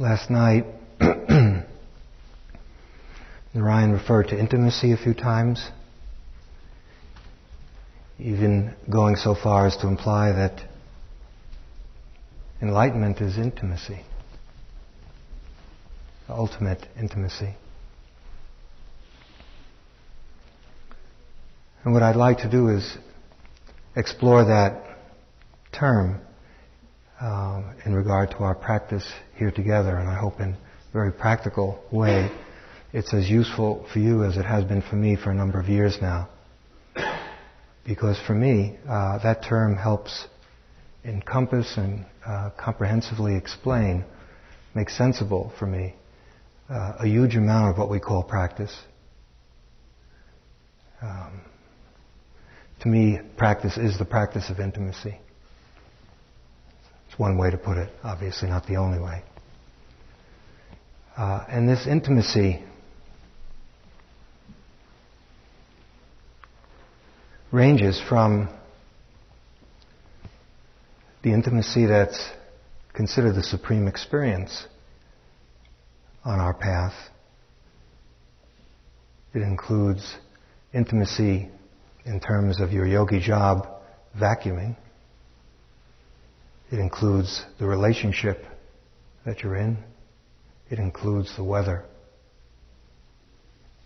Last night, Narayan referred to intimacy a few times, even going so far as to imply that enlightenment is intimacy, the ultimate intimacy. And what I'd like to do is explore that term in regard to our practice here together, and I hope in a very practical way it's as useful for you as it has been for me for a number of years now. Because for me, that term helps encompass and comprehensively explain, make sensible for me, a huge amount of what we call practice. To me, practice is the practice of intimacy. It's one way to put it, obviously not the only way. And this intimacy ranges from the intimacy that's considered the supreme experience on our path. It includes intimacy in terms of your yogi job vacuuming. It includes the relationship that you're in. It includes the weather.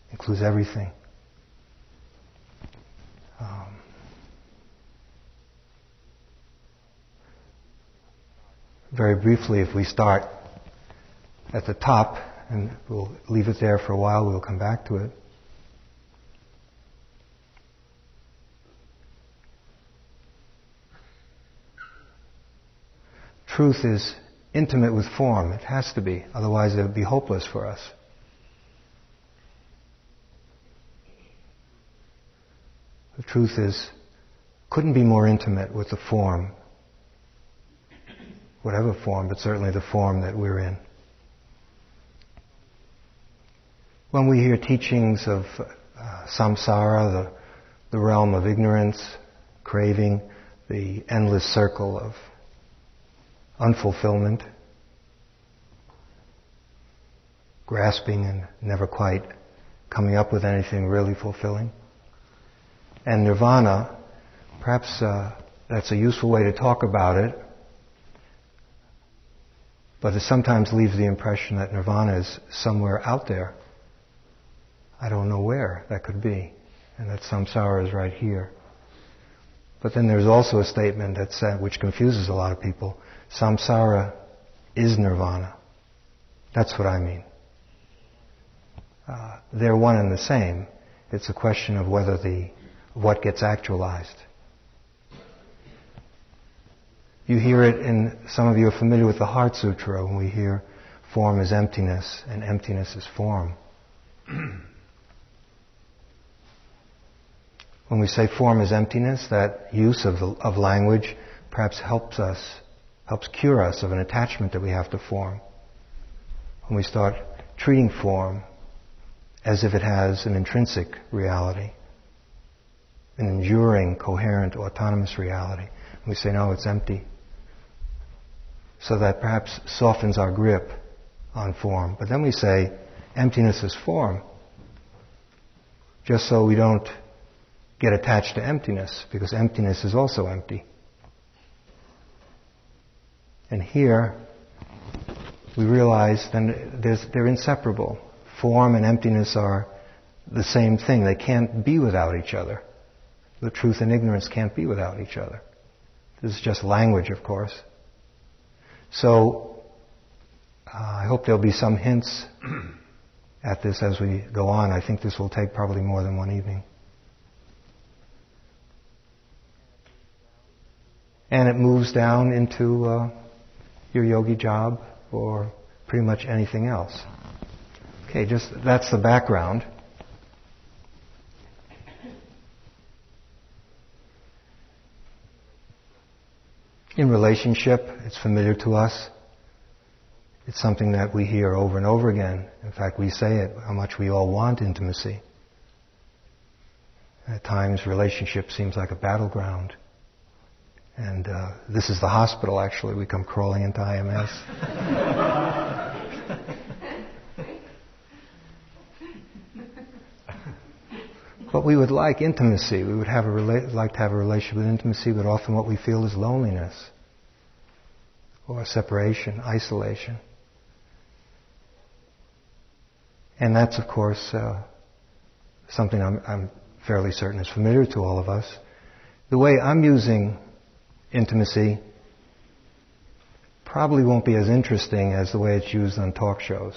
It includes everything. Very briefly, if we start at the top, and we'll leave it there for a while, we'll come back to it. Truth is intimate with form. It has to be. Otherwise it would be hopeless for us. The truth is, couldn't be more intimate with the form, whatever form, but certainly the form that we're in. When we hear teachings of samsara, the realm of ignorance, craving, the endless circle of unfulfillment, grasping and never quite coming up with anything really fulfilling. And nirvana, perhaps that's a useful way to talk about it, but it sometimes leaves the impression that nirvana is somewhere out there. I don't know where that could be, and that samsara is right here. But then there's also a statement that's which confuses a lot of people. Samsara is nirvana. That's what I mean. They're one and the same. It's a question of whether what gets actualized. You hear it in, some of you are familiar with the Heart Sutra, when we hear form is emptiness and emptiness is form. When we say form is emptiness, that use of language perhaps helps cure us of an attachment that we have to form. When we start treating form as if it has an intrinsic reality, an enduring, coherent, autonomous reality, and we say, no, it's empty. So that perhaps softens our grip on form. But then we say, emptiness is form, just so we don't get attached to emptiness, because emptiness is also empty. And here, we realize then they're inseparable. Form and emptiness are the same thing. They can't be without each other. The truth and ignorance can't be without each other. This is just language, of course. So, I hope there'll be some hints at this as we go on. I think this will take probably more than one evening. And it moves down into your yogi job or pretty much anything else. Okay, just that's the background. In relationship, it's familiar to us. It's something that we hear over and over again. In fact, we say it, how much we all want intimacy. At times, relationship seems like a battleground. And this is the hospital, actually. We come crawling into IMS. But we would like intimacy. We would have like to have a relationship with intimacy, but often what we feel is loneliness or separation, isolation. And that's, of course, something I'm fairly certain is familiar to all of us. The way I'm using intimacy probably won't be as interesting as the way it's used on talk shows.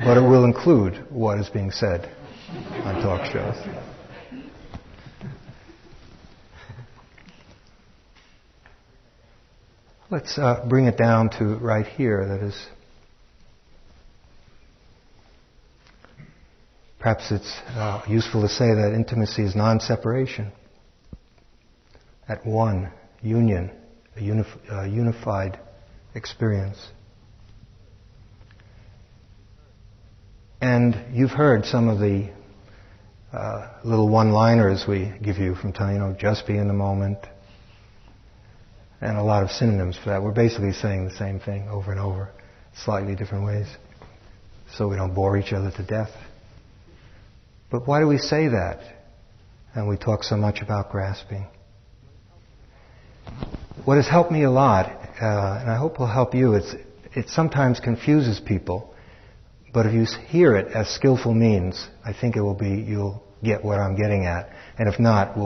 But it will include what is being said on talk shows. Let's bring it down to right here, that is, perhaps it's useful to say that intimacy is non-separation, at one, union, a unified experience. And you've heard some of the little one-liners we give you from time, just be in the moment, and a lot of synonyms for that. We're basically saying the same thing over and over, slightly different ways, so we don't bore each other to death. But why do we say that? And we talk so much about grasping. What has helped me a lot, and I hope will help you, it sometimes confuses people. But if you hear it as skillful means, I think it will be, you'll get what I'm getting at. And if not,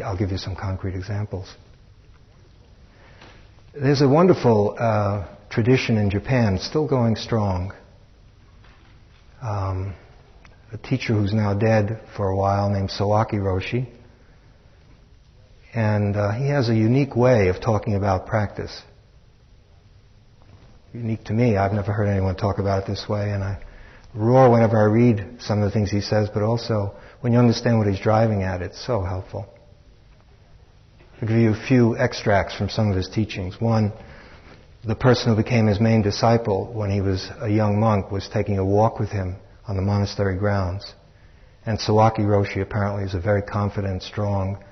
I'll give you some concrete examples. There's a wonderful tradition in Japan, still going strong. A teacher who's now dead for a while named Sawaki Roshi. And he has a unique way of talking about practice. Unique to me. I've never heard anyone talk about it this way, and I roar whenever I read some of the things he says, but also when you understand what he's driving at, it's so helpful. I'll give you a few extracts from some of his teachings. One, the person who became his main disciple when he was a young monk was taking a walk with him on the monastery grounds. And Sawaki Roshi apparently is a very confident, strong,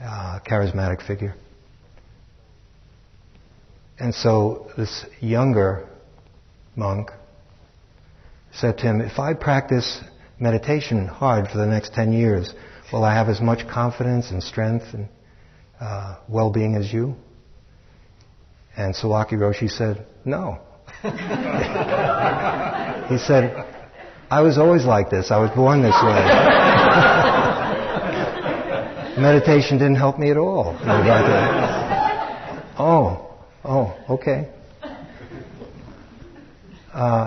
charismatic figure. And so this younger monk said to him, if I practice meditation hard for the next 10 years, will I have as much confidence and strength and well-being as you? And Sawaki Roshi said, no. He said, I was always like this. I was born this way. Meditation didn't help me at all. Oh, okay.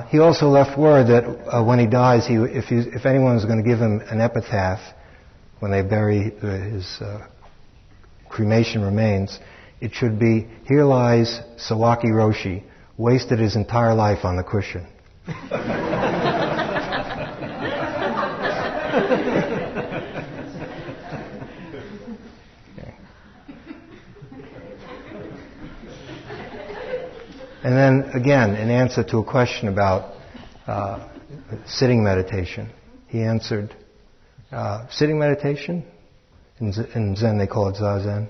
He also left word that when he dies, if anyone was going to give him an epitaph when they bury his cremation remains, it should be, here lies Sawaki Roshi, wasted his entire life on the cushion. And then, again, in answer to a question about sitting meditation, he answered, sitting meditation? In Zen they call it Zazen.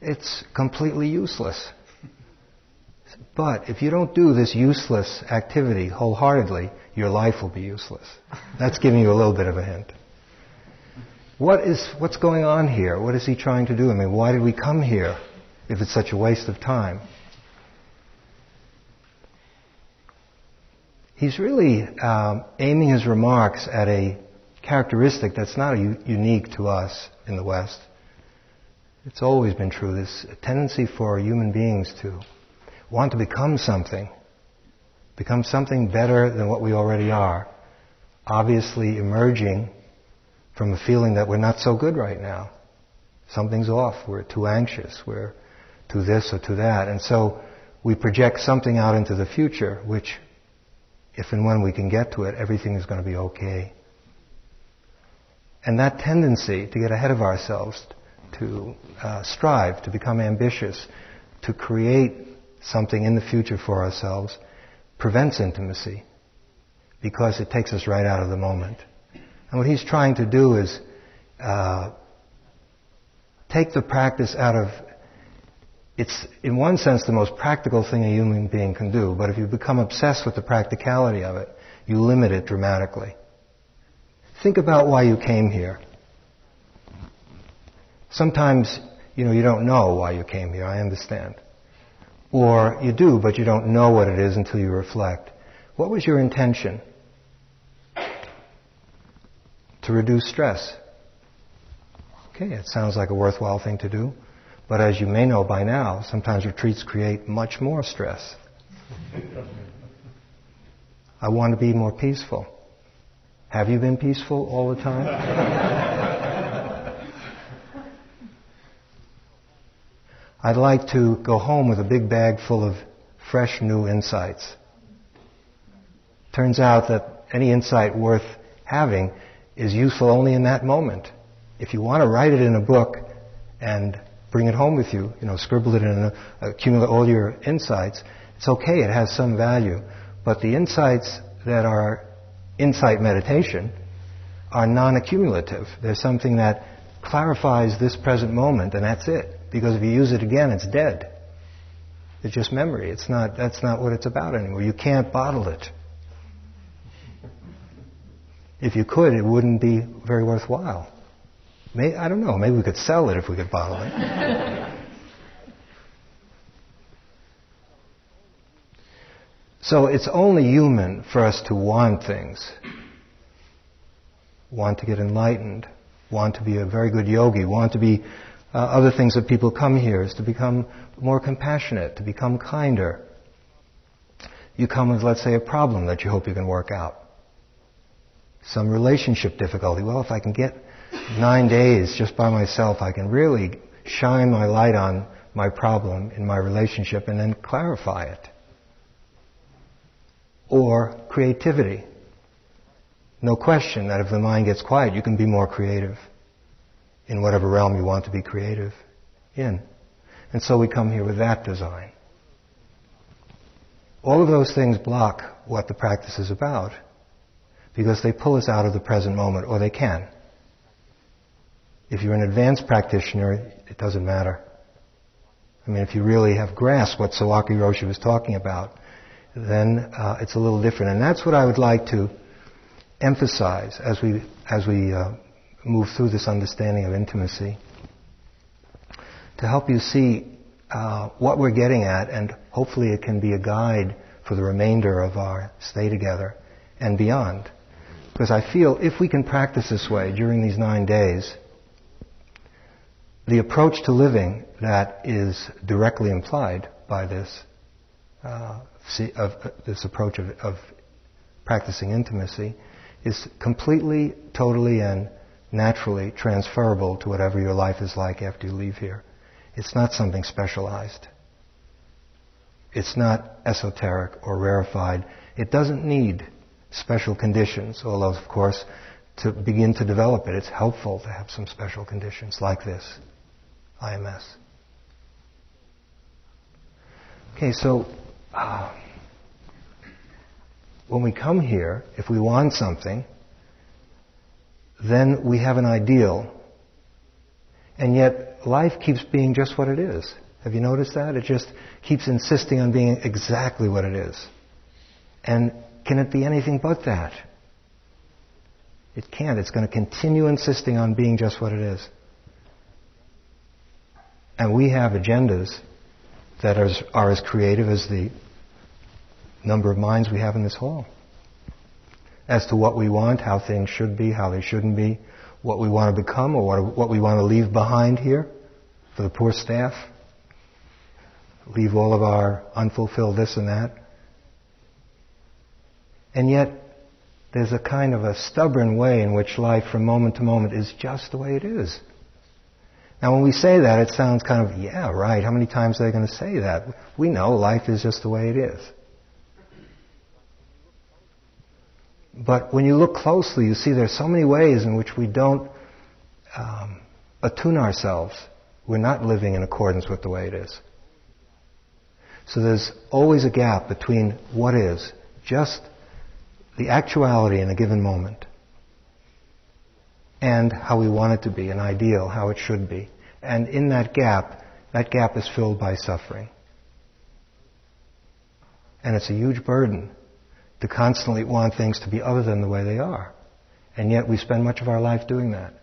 It's completely useless. But if you don't do this useless activity wholeheartedly, your life will be useless. That's giving you a little bit of a hint. What's going on here? What is he trying to do? I mean, why did we come here if it's such a waste of time? He's really aiming his remarks at a characteristic that's not unique to us in the West. It's always been true, this tendency for human beings to want to become something better than what we already are, obviously emerging from a feeling that we're not so good right now. Something's off, we're too anxious, we're to this or to that. And so we project something out into the future, which, if and when we can get to it, everything is going to be okay. And that tendency to get ahead of ourselves, to strive, to become ambitious, to create something in the future for ourselves, prevents intimacy because it takes us right out of the moment. And what he's trying to do is take the practice out of it's in one sense the most practical thing a human being can do, but if you become obsessed with the practicality of it, you limit it dramatically. Think about why you came here. Sometimes, you don't know why you came here, I understand. Or you do, but you don't know what it is until you reflect. What was your intention? To reduce stress. Okay, it sounds like a worthwhile thing to do, but as you may know by now, sometimes retreats create much more stress. I want to be more peaceful. Have you been peaceful all the time? I'd like to go home with a big bag full of fresh new insights. Turns out that any insight worth having is useful only in that moment. If you want to write it in a book and bring it home with you, scribble it and accumulate all your insights, it's okay, it has some value. But the insights that are insight meditation are non-accumulative. There's something that clarifies this present moment, and that's it. Because if you use it again, it's dead. It's just memory. That's not what it's about anymore. You can't bottle it. If you could, it wouldn't be very worthwhile. I don't know, maybe we could sell it if we could bottle it. So it's only human for us to want things. Want to get enlightened, want to be a very good yogi, want to be other things that people come here is to become more compassionate, to become kinder. You come with, let's say, a problem that you hope you can work out. Some relationship difficulty. Well, if I can get 9 days just by myself, I can really shine my light on my problem in my relationship and then clarify it. Or creativity. No question that if the mind gets quiet, you can be more creative in whatever realm you want to be creative in. And so we come here with that design. All of those things block what the practice is about, because they pull us out of the present moment, or they can. If you're an advanced practitioner, it doesn't matter. I mean, if you really have grasped what Sawaki Roshi was talking about, then it's a little different. And that's what I would like to emphasize as we move through this understanding of intimacy, to help you see what we're getting at, and hopefully it can be a guide for the remainder of our stay together and beyond. Because I feel if we can practice this way during these 9 days, the approach to living that is directly implied by this this approach of practicing intimacy is completely, totally, and naturally transferable to whatever your life is like after you leave here. It's not something specialized. It's not esoteric or rarefied. It doesn't need special conditions, although, of course, to begin to develop it, it's helpful to have some special conditions like this, IMS. Okay, so when we come here, if we want something, then we have an ideal. And yet, life keeps being just what it is. Have you noticed that? It just keeps insisting on being exactly what it is. And can it be anything but that? It can't. It's going to continue insisting on being just what it is. And we have agendas that are as creative as the number of minds we have in this hall. As to what we want, how things should be, how they shouldn't be, what we want to become, or what we want to leave behind here for the poor staff. Leave all of our unfulfilled this and that. And yet, there's a kind of a stubborn way in which life from moment to moment is just the way it is. Now when we say that, it sounds kind of, yeah, right, how many times are they going to say that? We know life is just the way it is. But when you look closely, you see there's so many ways in which we don't attune ourselves. We're not living in accordance with the way it is. So there's always a gap between what is, just the actuality in a given moment, and how we want it to be, an ideal, how it should be. And in that gap, that gap is filled by suffering. And it's a huge burden to constantly want things to be other than the way they are. And yet we spend much of our life doing that.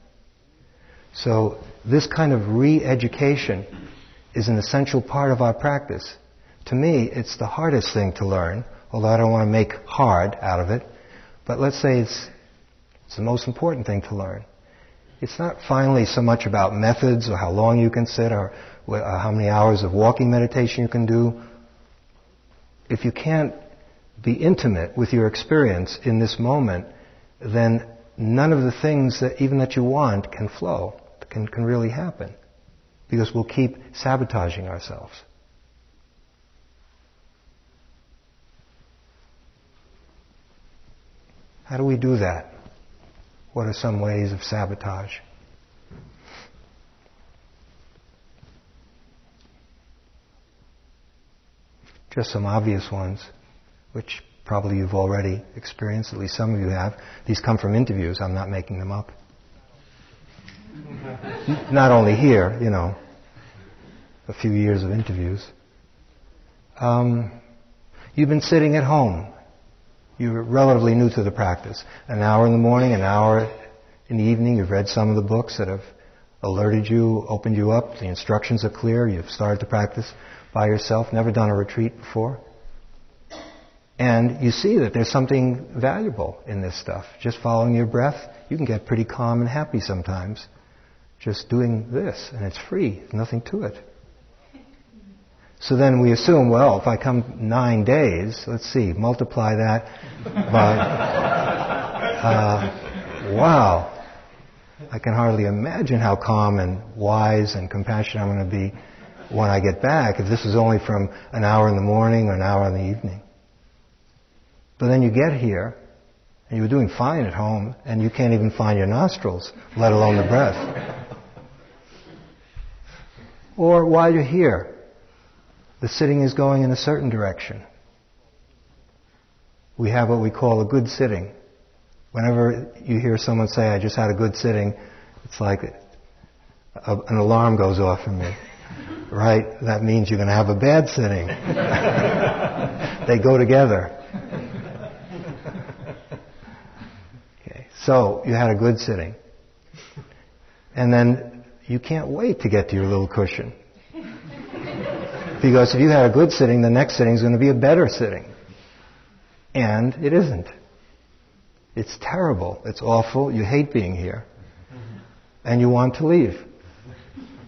So this kind of re-education is an essential part of our practice. To me, it's the hardest thing to learn, although I don't want to make hard out of it. But let's say it's the most important thing to learn. It's not finally so much about methods or how long you can sit or how many hours of walking meditation you can do. If you can't be intimate with your experience in this moment, then none of the things that you want can flow, can really happen, because we'll keep sabotaging ourselves. How do we do that? What are some ways of sabotage? Just some obvious ones, which probably you've already experienced, at least some of you have. These come from interviews, I'm not making them up. Not only here, a few years of interviews. You've been sitting at home. You're relatively new to the practice. An hour in the morning, an hour in the evening, you've read some of the books that have alerted you, opened you up, the instructions are clear, you've started to practice by yourself, never done a retreat before. And you see that there's something valuable in this stuff. Just following your breath, you can get pretty calm and happy sometimes. Just doing this, and it's free, there's nothing to it. So then we assume, well, if I come 9 days, let's see, multiply that by, wow, I can hardly imagine how calm and wise and compassionate I'm going to be when I get back, if this is only from an hour in the morning or an hour in the evening. But then you get here, and you were doing fine at home, and you can't even find your nostrils, let alone the breath. Or while you're here, the sitting is going in a certain direction. We have what we call a good sitting. Whenever you hear someone say, I just had a good sitting, it's like an alarm goes off in me. Right? That means you're going to have a bad sitting. They go together. So, you had a good sitting. And then you can't wait to get to your little cushion. Because if you had a good sitting, the next sitting is going to be a better sitting. And it isn't. It's terrible. It's awful. You hate being here. And you want to leave.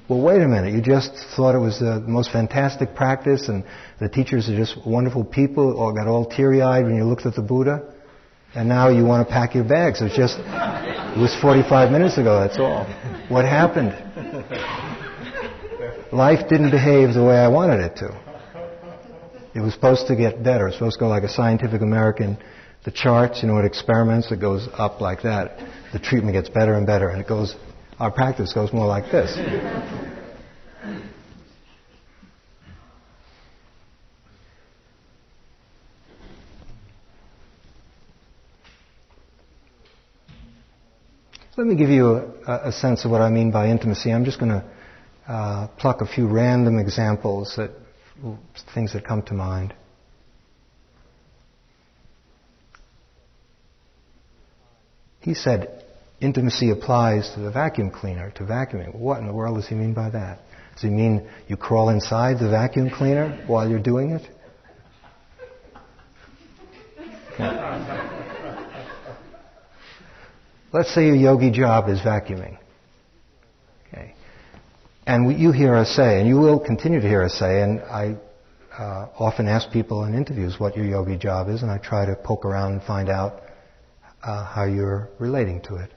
Well, wait a minute. You just thought it was the most fantastic practice and the teachers are just wonderful people, or got all teary-eyed when you looked at the Buddha. And now you want to pack your bags. It was 45 minutes ago, that's all. What happened? Life didn't behave the way I wanted it to. It was supposed to get better. It was supposed to go like a Scientific American, the charts, it experiments, it goes up like that. The treatment gets better and better, and our practice goes more like this. Let me give you a sense of what I mean by intimacy. I'm just going to pluck a few random examples, things that come to mind. He said intimacy applies to the vacuum cleaner, to vacuuming. What in the world does he mean by that? Does he mean you crawl inside the vacuum cleaner while you're doing it? Yeah. Let's say your yogi job is vacuuming. Okay. And you hear us say, and you will continue to hear us say, and I often ask people in interviews what your yogi job is, and I try to poke around and find out how you're relating to it.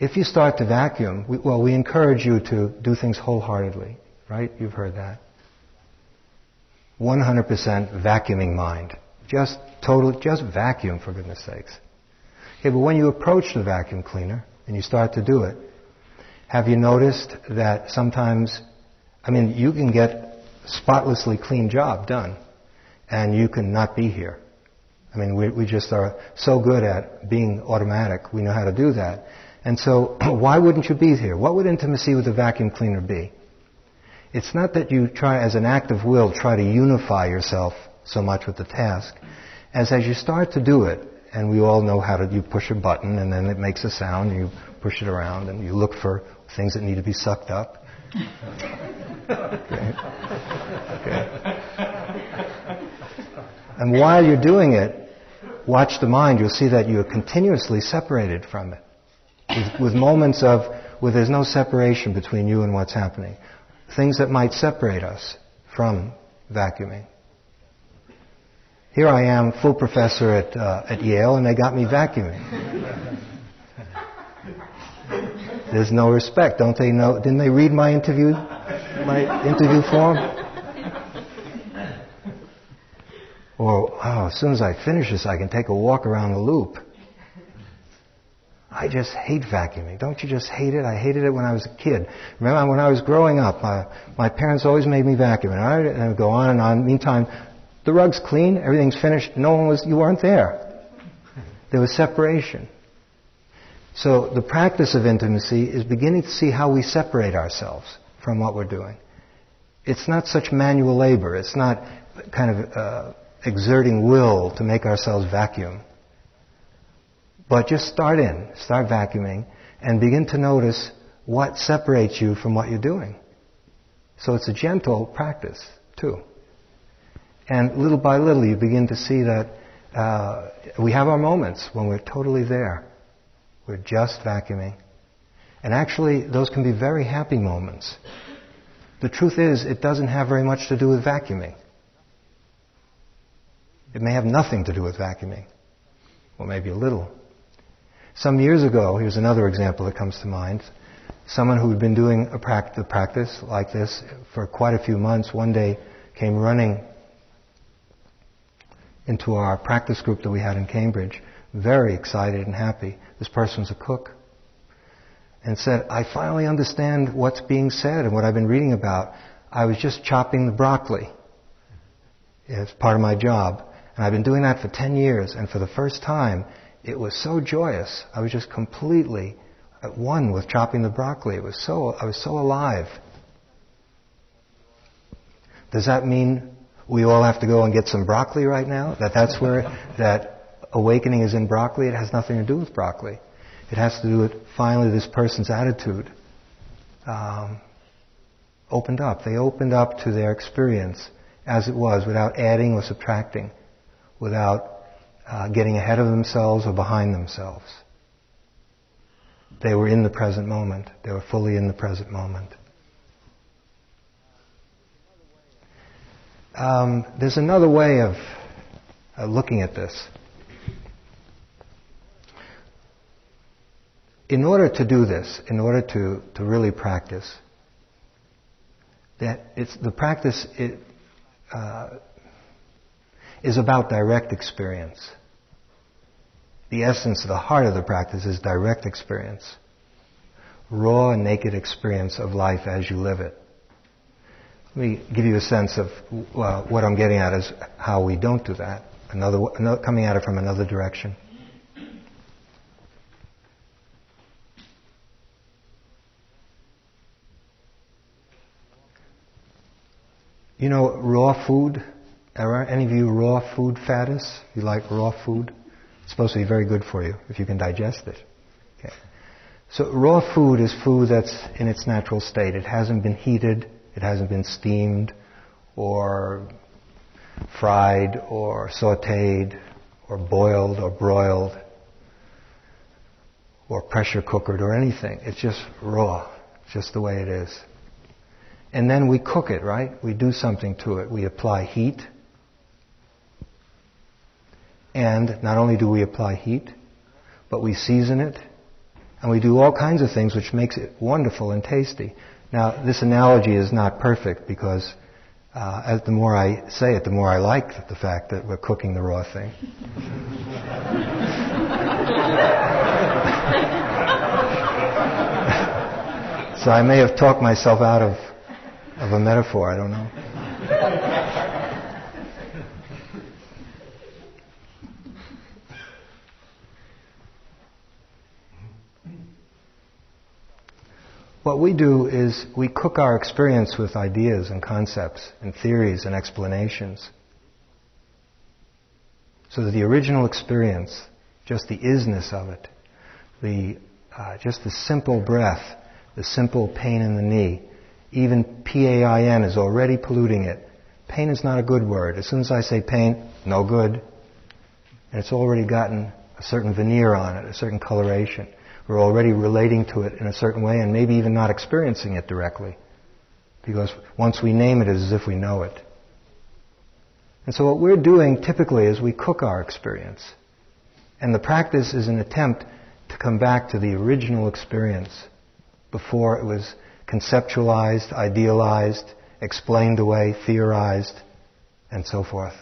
If you start to vacuum, we encourage you to do things wholeheartedly, right? You've heard that. 100% vacuuming mind. Just vacuum, for goodness sakes. Okay, but when you approach the vacuum cleaner and you start to do it, have you noticed that sometimes, you can get spotlessly clean job done and you can not be here. We just are so good at being automatic. We know how to do that. And so, why wouldn't you be here? What would intimacy with a vacuum cleaner be? It's not that you try, as an act of will, try to unify yourself so much with the task, as you start to do it, and we all know how to, you push a button, and then it makes a sound, and you push it around, and you look for things that need to be sucked up. And while you're doing it, watch the mind, you'll see that you're continuously separated from it. With moments of where there's no separation between you and what's happening. Things that might separate us from vacuuming. Here I am, full professor at Yale, and they got me vacuuming. There's no respect, don't they know? Didn't they read my interview form? Or, oh, as soon as I finish this, I can take a walk around the loop. I just hate vacuuming. Don't you just hate it? I hated it when I was a kid. Remember, when I was growing up, my parents always made me vacuum. And I would go on and on. Meantime, the rug's clean, everything's finished. You weren't there. There was separation. So the practice of intimacy is beginning to see how we separate ourselves from what we're doing. It's not such manual labor. It's not kind of exerting will to make ourselves vacuum. But just start vacuuming, and begin to notice what separates you from what you're doing. So it's a gentle practice, too. And little by little, you begin to see that we have our moments when we're totally there. We're just vacuuming. And actually, those can be very happy moments. The truth is, it doesn't have very much to do with vacuuming. It may have nothing to do with vacuuming, or maybe a little. Some years ago, here's another example that comes to mind. Someone who had been doing the practice like this for quite a few months, one day came running into our practice group that we had in Cambridge, very excited and happy. This person's a cook. And said, I finally understand what's being said and what I've been reading about. I was just chopping the broccoli. It's part of my job. And I've been doing that for 10 years. And for the first time, it was so joyous. I was just completely at one with chopping the broccoli. I was so alive. Does that mean we all have to go and get some broccoli right now? That's where that awakening is in broccoli? It has nothing to do with broccoli. It has to do with finally this person's attitude opened up. They opened up to their experience as it was, without adding or subtracting, without getting ahead of themselves or behind themselves. They were in the present moment. They were fully in the present moment. There's another way of looking at this. In order to do this, in order to really practice, is about direct experience. The essence, the heart of the practice is direct experience. Raw and naked experience of life as you live it. Let me give you a sense of what I'm getting at is how we don't do that. Coming at it from another direction. You know, raw food. Are any of you raw food faddists? You like raw food? It's supposed to be very good for you if you can digest it. Okay. So raw food is food that's in its natural state. It hasn't been heated, it hasn't been steamed or fried or sauteed or boiled or broiled or pressure cookered or anything. It's just raw, just the way it is. And then we cook it, right? We do something to it. We apply heat. And not only do we apply heat, but we season it, and we do all kinds of things which makes it wonderful and tasty. Now, this analogy is not perfect because the more I say it, the more I like the fact that we're cooking the raw thing. So I may have talked myself out of a metaphor, I don't know. What we do is we cook our experience with ideas and concepts and theories and explanations. So that the original experience, just the isness of it, just the simple breath, the simple pain in the knee, even pain is already polluting it. Pain is not a good word. As soon as I say pain, no good. And it's already gotten a certain veneer on it, a certain coloration. We're already relating to it in a certain way and maybe even not experiencing it directly. Because once we name it, it's as if we know it. And so what we're doing typically is we cook our experience. And the practice is an attempt to come back to the original experience before it was conceptualized, idealized, explained away, theorized, and so forth.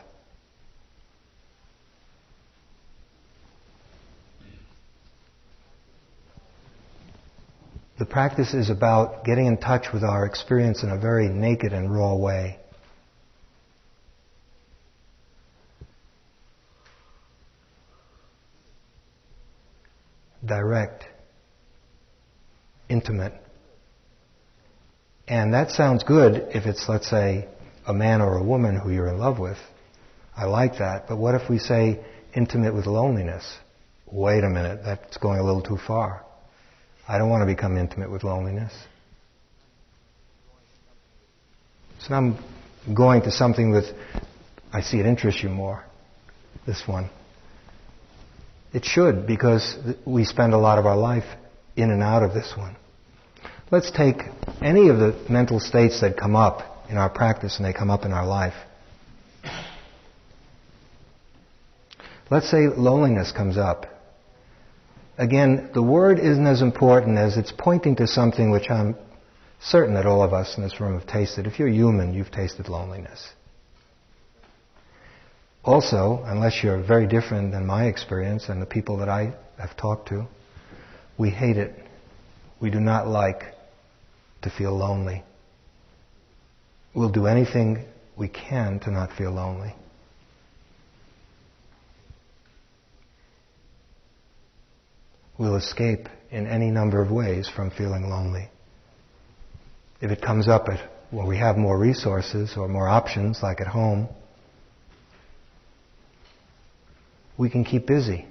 The practice is about getting in touch with our experience in a very naked and raw way. Direct, intimate. And that sounds good if it's, let's say, a man or a woman who you're in love with. I like that. But what if we say intimate with loneliness? Wait a minute, that's going a little too far. I don't want to become intimate with loneliness. So I'm going to something that I see it interests you more, this one. It should, because we spend a lot of our life in and out of this one. Let's take any of the mental states that come up in our practice and they come up in our life. Let's say loneliness comes up. Again, the word isn't as important as it's pointing to something which I'm certain that all of us in this room have tasted. If you're human, you've tasted loneliness. Also, unless you're very different than my experience and the people that I have talked to, we hate it. We do not like to feel lonely. We'll do anything we can to not feel lonely. We'll escape in any number of ways from feeling lonely. If it comes up at where we have more resources or more options, like at home, we can keep busy.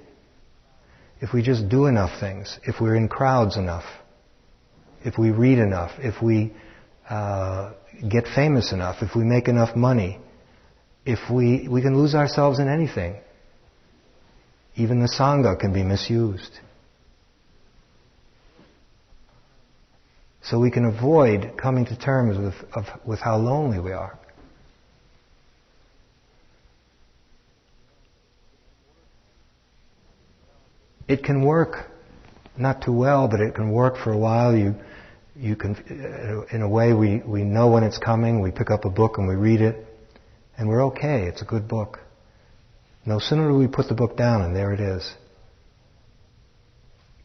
If we just do enough things, if we're in crowds enough, if we read enough, if we get famous enough, if we make enough money, if we can lose ourselves in anything. Even the Sangha can be misused. So we can avoid coming to terms with how lonely we are. It can work, not too well, but it can work for a while. You can, in a way, we know when it's coming. We pick up a book and we read it, and we're okay. It's a good book. No sooner do we put the book down, and there it is.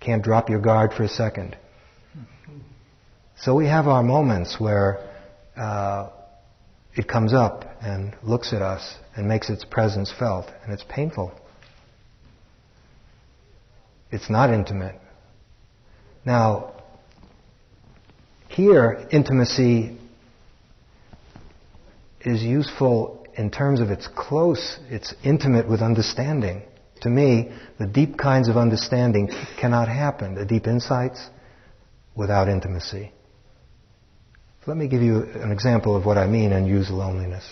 Can't drop your guard for a second. So we have our moments where it comes up and looks at us and makes its presence felt, and it's painful. It's not intimate. Now, here, intimacy is useful in terms of it's close, it's intimate with understanding. To me, the deep kinds of understanding cannot happen, the deep insights, without intimacy. Let me give you an example of what I mean and use loneliness.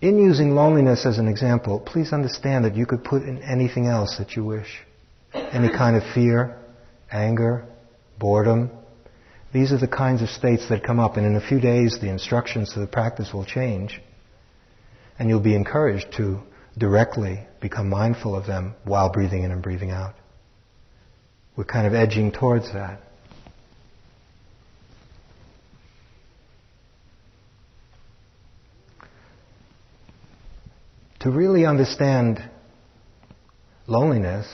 In using loneliness as an example, please understand that you could put in anything else that you wish. Any kind of fear, anger, boredom. These are the kinds of states that come up, and in a few days the instructions to the practice will change, and you'll be encouraged to directly become mindful of them while breathing in and breathing out. We're kind of edging towards that. To really understand loneliness,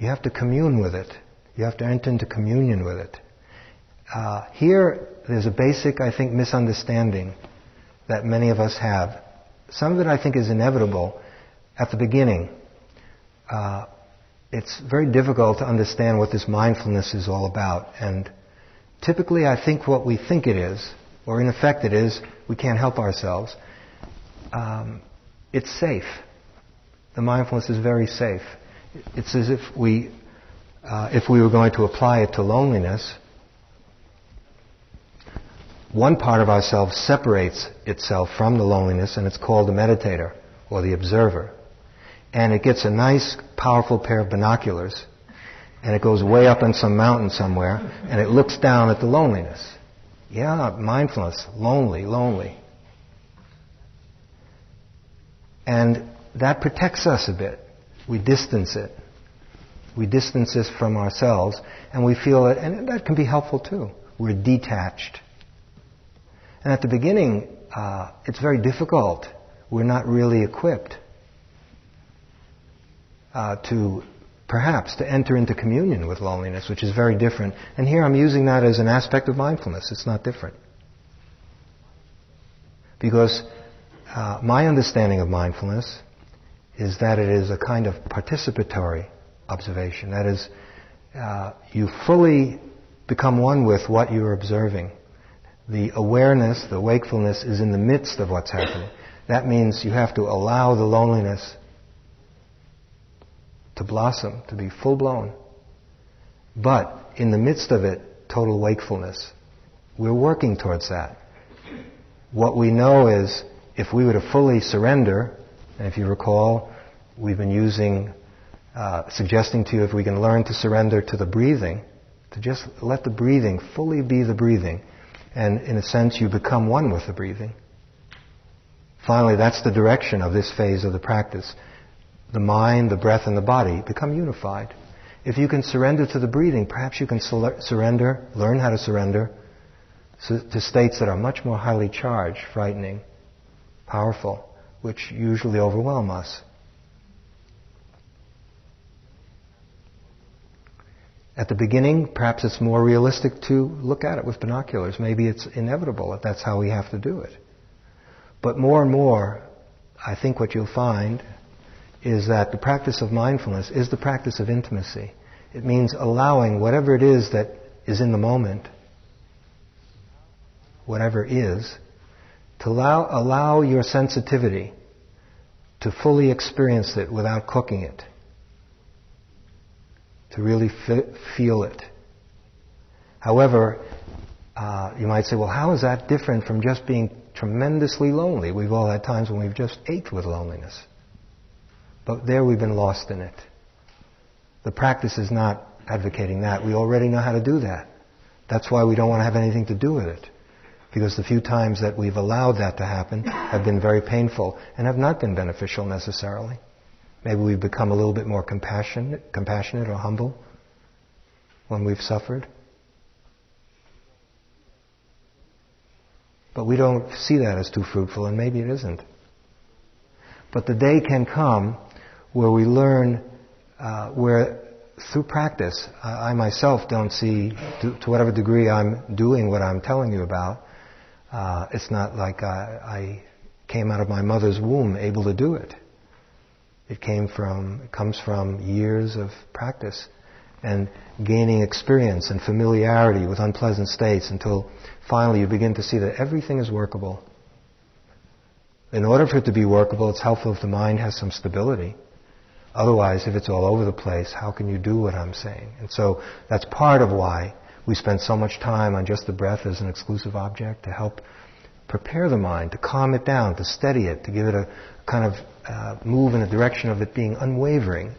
you have to commune with it. You have to enter into communion with it. Here, there's a basic, I think, misunderstanding that many of us have. Some of it, I think, is inevitable at the beginning. it's very difficult to understand what this mindfulness is all about. And typically I think what we think it is, or in effect it is, we can't help ourselves. It's safe. The mindfulness is very safe. It's as if we were going to apply it to loneliness, one part of ourselves separates itself from the loneliness, and it's called the meditator or the observer. And it gets a nice, powerful pair of binoculars, and it goes way up in some mountain somewhere, and it looks down at the loneliness. Yeah, mindfulness, lonely, lonely. And that protects us a bit. We distance it. We distance this from ourselves, and we feel it, and that can be helpful too. We're detached. And at the beginning, it's very difficult. We're not really equipped to enter into communion with loneliness, which is very different. And here I'm using that as an aspect of mindfulness. It's not different. Because my understanding of mindfulness is that it is a kind of participatory observation. That is, you fully become one with what you're observing. The awareness, the wakefulness is in the midst of what's happening. That means you have to allow the loneliness to blossom, to be full-blown. But in the midst of it, total wakefulness. We're working towards that. What we know is, if we were to fully surrender, and if you recall, we've been suggesting to you if we can learn to surrender to the breathing, to just let the breathing fully be the breathing. And in a sense, you become one with the breathing. Finally, that's the direction of this phase of the practice. The mind, the breath, and the body become unified. If you can surrender to the breathing, perhaps you can learn how to surrender to states that are much more highly charged, frightening, powerful, which usually overwhelm us. At the beginning, perhaps it's more realistic to look at it with binoculars. Maybe it's inevitable that that's how we have to do it. But more and more, I think what you'll find is that the practice of mindfulness is the practice of intimacy. It means allowing whatever it is that is in the moment, whatever is, to allow your sensitivity to fully experience it without cooking it. To really feel it. However, you might say, well, how is that different from just being tremendously lonely? We've all had times when we've just ached with loneliness. But there we've been lost in it. The practice is not advocating that. We already know how to do that. That's why we don't want to have anything to do with it. Because the few times that we've allowed that to happen have been very painful and have not been beneficial necessarily. Maybe we've become a little bit more compassionate or humble when we've suffered. But we don't see that as too fruitful, and maybe it isn't. But the day can come where we learn, where through practice, I myself don't see, to whatever degree I'm doing what I'm telling you about, it's not like I came out of my mother's womb able to do it. It comes from years of practice and gaining experience and familiarity with unpleasant states until finally you begin to see that everything is workable. In order for it to be workable, it's helpful if the mind has some stability. Otherwise, if it's all over the place, how can you do what I'm saying? And so that's part of why we spend so much time on just the breath as an exclusive object to help prepare the mind, to calm it down, to steady it, to give it a kind of move in the direction of it being unwavering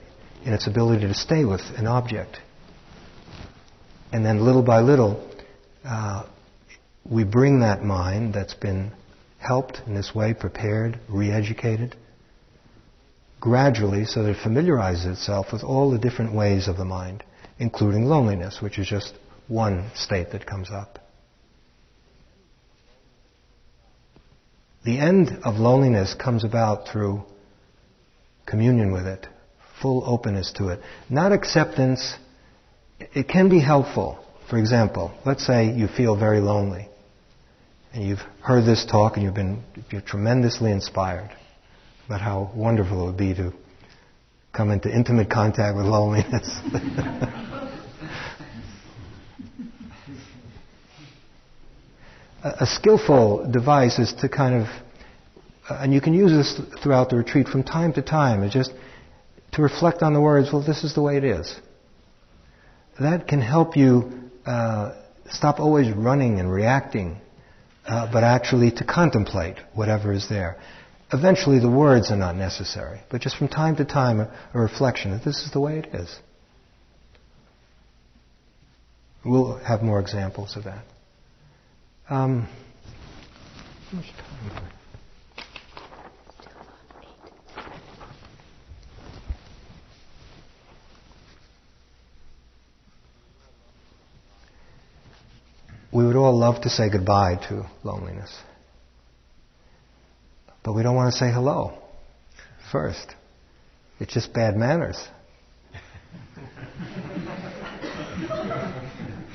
in its ability to stay with an object. And then little by little, we bring that mind that's been helped in this way, prepared, re-educated, gradually so that it familiarizes itself with all the different ways of the mind, including loneliness, which is just one state that comes up. The end of loneliness comes about through communion with it, full openness to it. Not acceptance. It can be helpful. For example, let's say you feel very lonely and you've heard this talk and you're tremendously inspired about how wonderful it would be to come into intimate contact with loneliness. A skillful device is to kind of, and you can use this throughout the retreat from time to time, is just to reflect on the words, well, this is the way it is. That can help you stop always running and reacting, but actually to contemplate whatever is there. Eventually the words are not necessary, but just from time to time a reflection that this is the way it is. We'll have more examples of that. How much time? We would all love to say goodbye to loneliness. But we don't want to say hello first. It's just bad manners.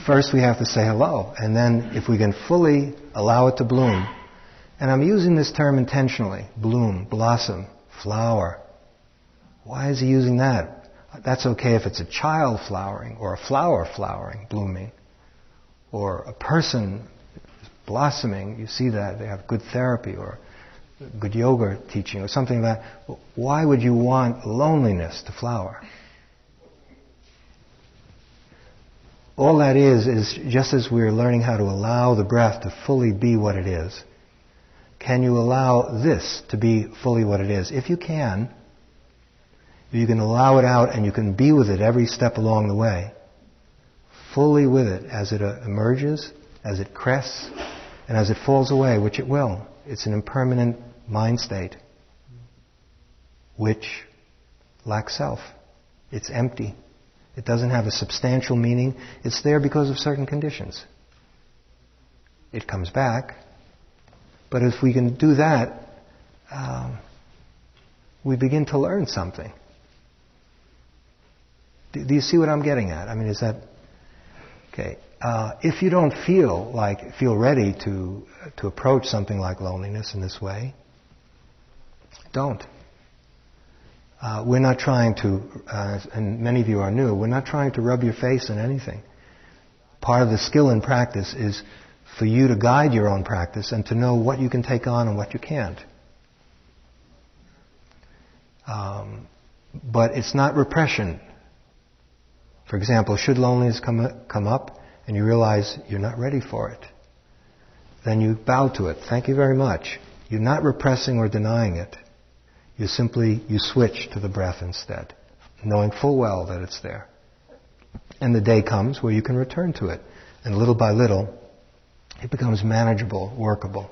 First we have to say hello, and then if we can fully allow it to bloom, and I'm using this term intentionally, bloom, blossom, flower. Why is he using that? That's okay if it's a child flowering, or a flower flowering, blooming, or a person blossoming. You see that, they have good therapy, or good yoga teaching, or something like that. Why would you want loneliness to flower? All that is just as we're learning how to allow the breath to fully be what it is. Can you allow this to be fully what it is? If you can allow it out and you can be with it every step along the way. Fully with it as it emerges, as it crests, and as it falls away, which it will. It's an impermanent mind state, which lacks self. It's empty. It doesn't have a substantial meaning. It's there because of certain conditions. It comes back. But if we can do that, we begin to learn something. Do you see what I'm getting at? I mean, is that... Okay. If you don't feel ready to approach something like loneliness in this way, don't. We're not trying to, and many of you are new, we're not trying to rub your face in anything. Part of the skill in practice is for you to guide your own practice and to know what you can take on and what you can't. But it's not repression. For example, should loneliness come up and you realize you're not ready for it, then you bow to it. Thank you very much. You're not repressing or denying it. You switch to the breath instead, knowing full well that it's there. And the day comes where you can return to it. And little by little, it becomes manageable, workable.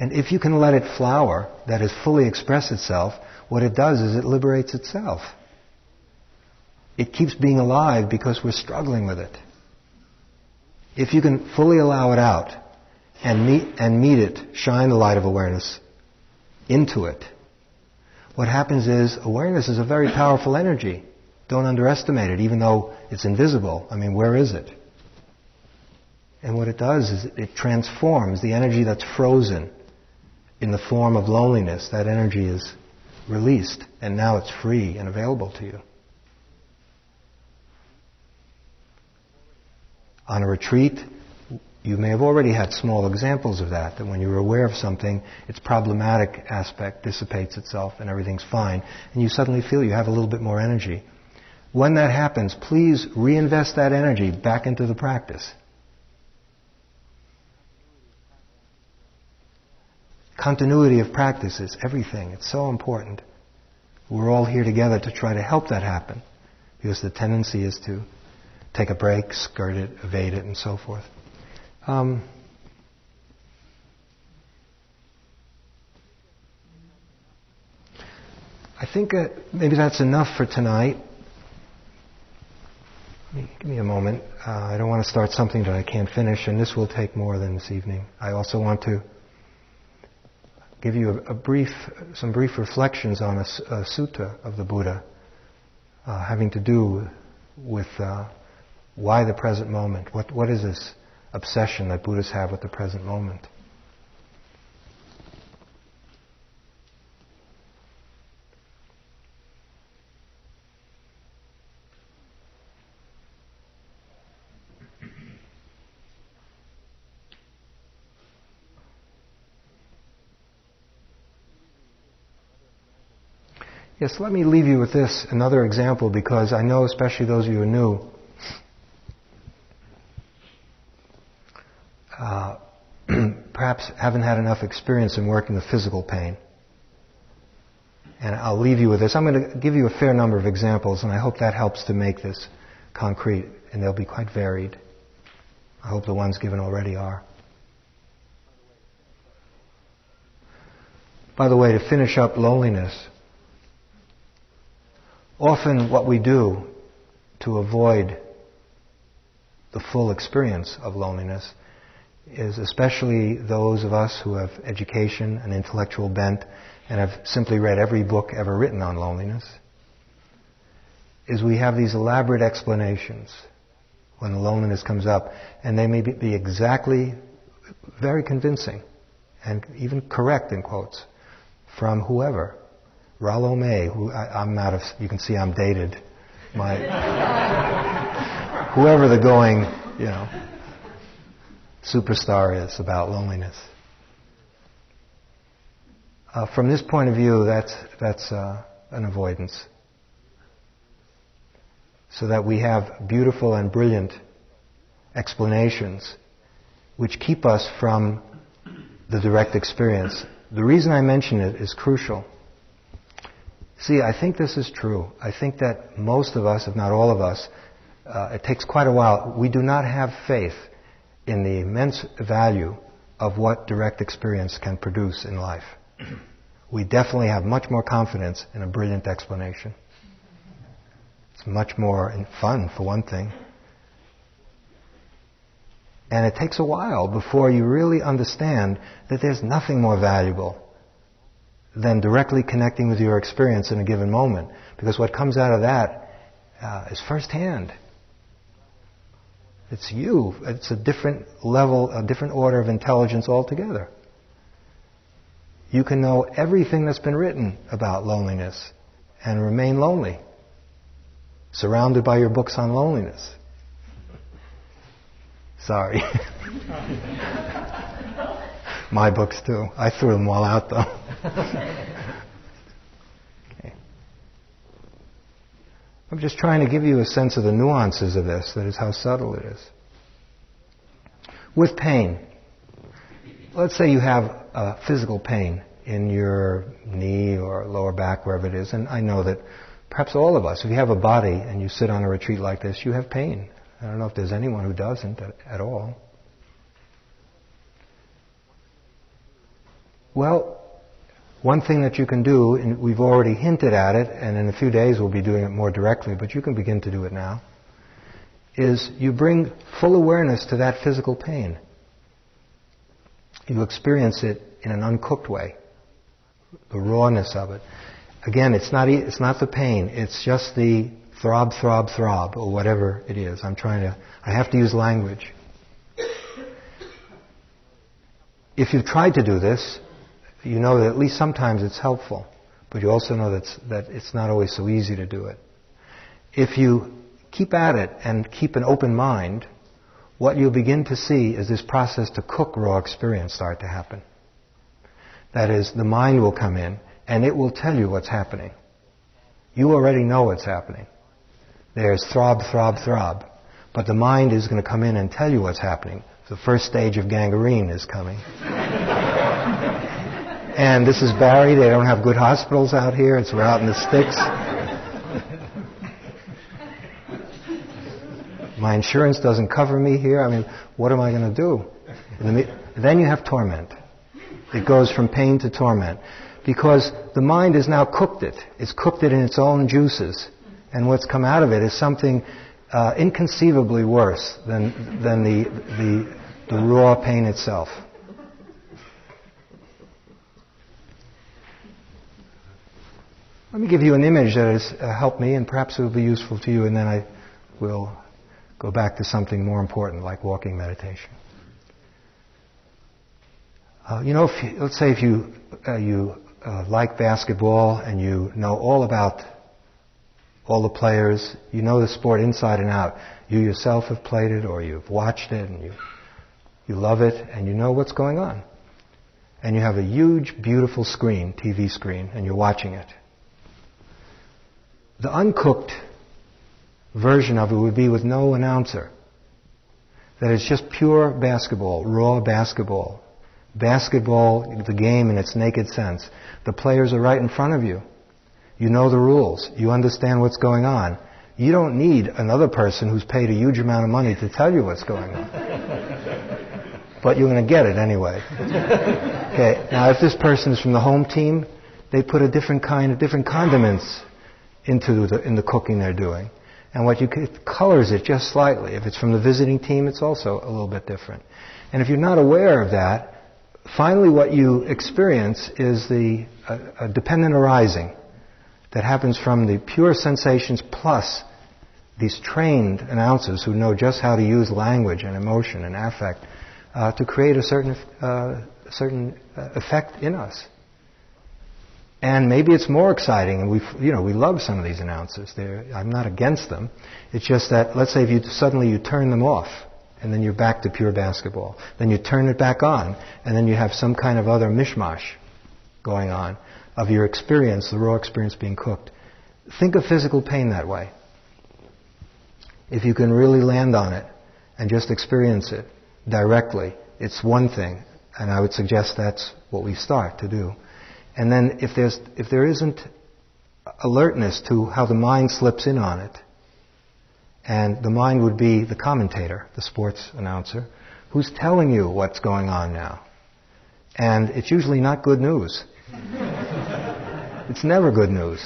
And if you can let it flower, that is, fully express itself, what it does is it liberates itself. It keeps being alive because we're struggling with it. If you can fully allow it out and meet it, shine the light of awareness into it, what happens is awareness is a very powerful energy. Don't underestimate it, even though it's invisible. I mean, where is it? And what it does is it transforms the energy that's frozen in the form of loneliness. That energy is released, and now it's free and available to you. On a retreat, you may have already had small examples of that when you're aware of something, its problematic aspect dissipates itself and everything's fine, and you suddenly feel you have a little bit more energy. When that happens, please reinvest that energy back into the practice. Continuity of practice is everything. It's so important. We're all here together to try to help that happen, because the tendency is to take a break, skirt it, evade it, and so forth. I think maybe that's enough for tonight. Give me a moment. I don't want to start something that I can't finish, and this will take more than this evening. I also want to give you some brief reflections on a sutta of the Buddha, having to do with why the present moment? What is this obsession that Buddhists have with the present moment? Yes, let me leave you with this, another example, because I know especially those of you who are new, perhaps haven't had enough experience in working with physical pain. And I'll leave you with this. I'm going to give you a fair number of examples, and I hope that helps to make this concrete, and they'll be quite varied. I hope the ones given already are. By the way, to finish up loneliness, often what we do to avoid the full experience of loneliness is, especially those of us who have education and intellectual bent and have simply read every book ever written on loneliness, is we have these elaborate explanations when the loneliness comes up, and they may be exactly very convincing and even correct, in quotes, from whoever. Rollo May, who I'm not, you can see I'm dated. Whoever the going, superstar is about loneliness. From this point of view, that's an avoidance. So that we have beautiful and brilliant explanations which keep us from the direct experience. The reason I mention it is crucial. See, I think this is true. I think that most of us, if not all of us, it takes quite a while. We do not have faith in the immense value of what direct experience can produce in life. We definitely have much more confidence in a brilliant explanation. It's much more fun, for one thing. And it takes a while before you really understand that there's nothing more valuable than directly connecting with your experience in a given moment. Because what comes out of that is firsthand. It's you. It's a different level, a different order of intelligence altogether. You can know everything that's been written about loneliness and remain lonely, surrounded by your books on loneliness. Sorry. My books too. I threw them all out though. Okay. I'm just trying to give you a sense of the nuances of this, that is how subtle it is. With pain, let's say you have physical pain in your knee or lower back, wherever it is, and I know that perhaps all of us, if you have a body and you sit on a retreat like this, you have pain. I don't know if there's anyone who doesn't at all. Well, one thing that you can do, and we've already hinted at it, and in a few days we'll be doing it more directly, but you can begin to do it now, is you bring full awareness to that physical pain. You experience it in an uncooked way, the rawness of it. Again, it's not the pain, it's just the throb, or whatever it is. I have to use language. If you've tried to do this, you know that at least sometimes it's helpful, but you also know that it's not always so easy to do it. If you keep at it and keep an open mind, what you'll begin to see is this process to cook raw experience start to happen. That is, the mind will come in and it will tell you what's happening. You already know what's happening. There's throb, but the mind is going to come in and tell you what's happening. The first stage of gangrene is coming. And this is Barry. They don't have good hospitals out here. We're out in the sticks. My insurance doesn't cover me here. What am I going to do? Then you have torment. It goes from pain to torment. Because the mind has now cooked it. It's cooked it in its own juices. And what's come out of it is something inconceivably worse than the raw pain itself. Let me give you an image that has helped me, and perhaps it will be useful to you, and then I will go back to something more important, like walking meditation. Let's say if you like basketball and you know all about all the players, you know the sport inside and out. You yourself have played it, or you've watched it, and you love it, and you know what's going on. And you have a huge, beautiful TV screen, and you're watching it. The uncooked version of it would be with no announcer. That it's just pure basketball, raw basketball. Basketball, the game in its naked sense. The players are right in front of you. You know the rules. You understand what's going on. You don't need another person who's paid a huge amount of money to tell you what's going on. But you're going to get it anyway. Okay. Now, if this person is from the home team, they put a different kind of different condiments into in the cooking they're doing. And what it colors it just slightly. If it's from the visiting team, it's also a little bit different. And if you're not aware of that, finally what you experience is the dependent arising that happens from the pure sensations plus these trained announcers who know just how to use language and emotion and affect to create a certain effect in us. And maybe it's more exciting, and we love some of these announcers. I'm not against them. It's just that, let's say, if suddenly you turn them off, and then you're back to pure basketball. Then you turn it back on, and then you have some kind of other mishmash going on of your experience, the raw experience being cooked. Think of physical pain that way. If you can really land on it and just experience it directly, it's one thing, and I would suggest that's what we start to do. And then if there isn't alertness to how the mind slips in on it, and the mind would be the commentator, the sports announcer, who's telling you what's going on now. And it's usually not good news. It's never good news.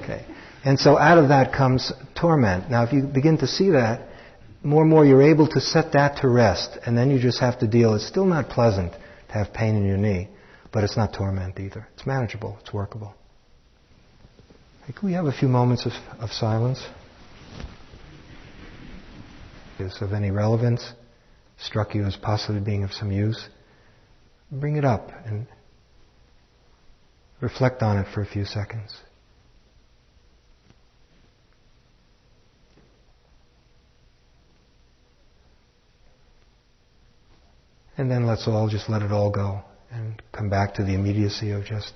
Okay. And so out of that comes torment. Now if you begin to see that, more and more you're able to set that to rest, and then you just have to deal. It's still not pleasant to have pain in your knee, but it's not torment either. It's manageable. It's workable. Hey, can we have a few moments of silence? Is of any relevance, struck you as possibly being of some use, bring it up and reflect on it for a few seconds. And then let's all just let it all go and come back to the immediacy of just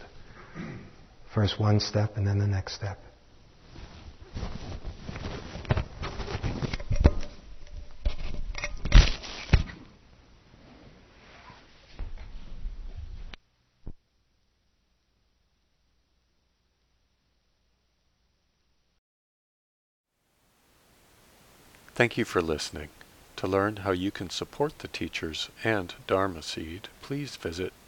first one step and then the next step. Thank you for listening. To learn how you can support the teachers and Dharma Seed, please visit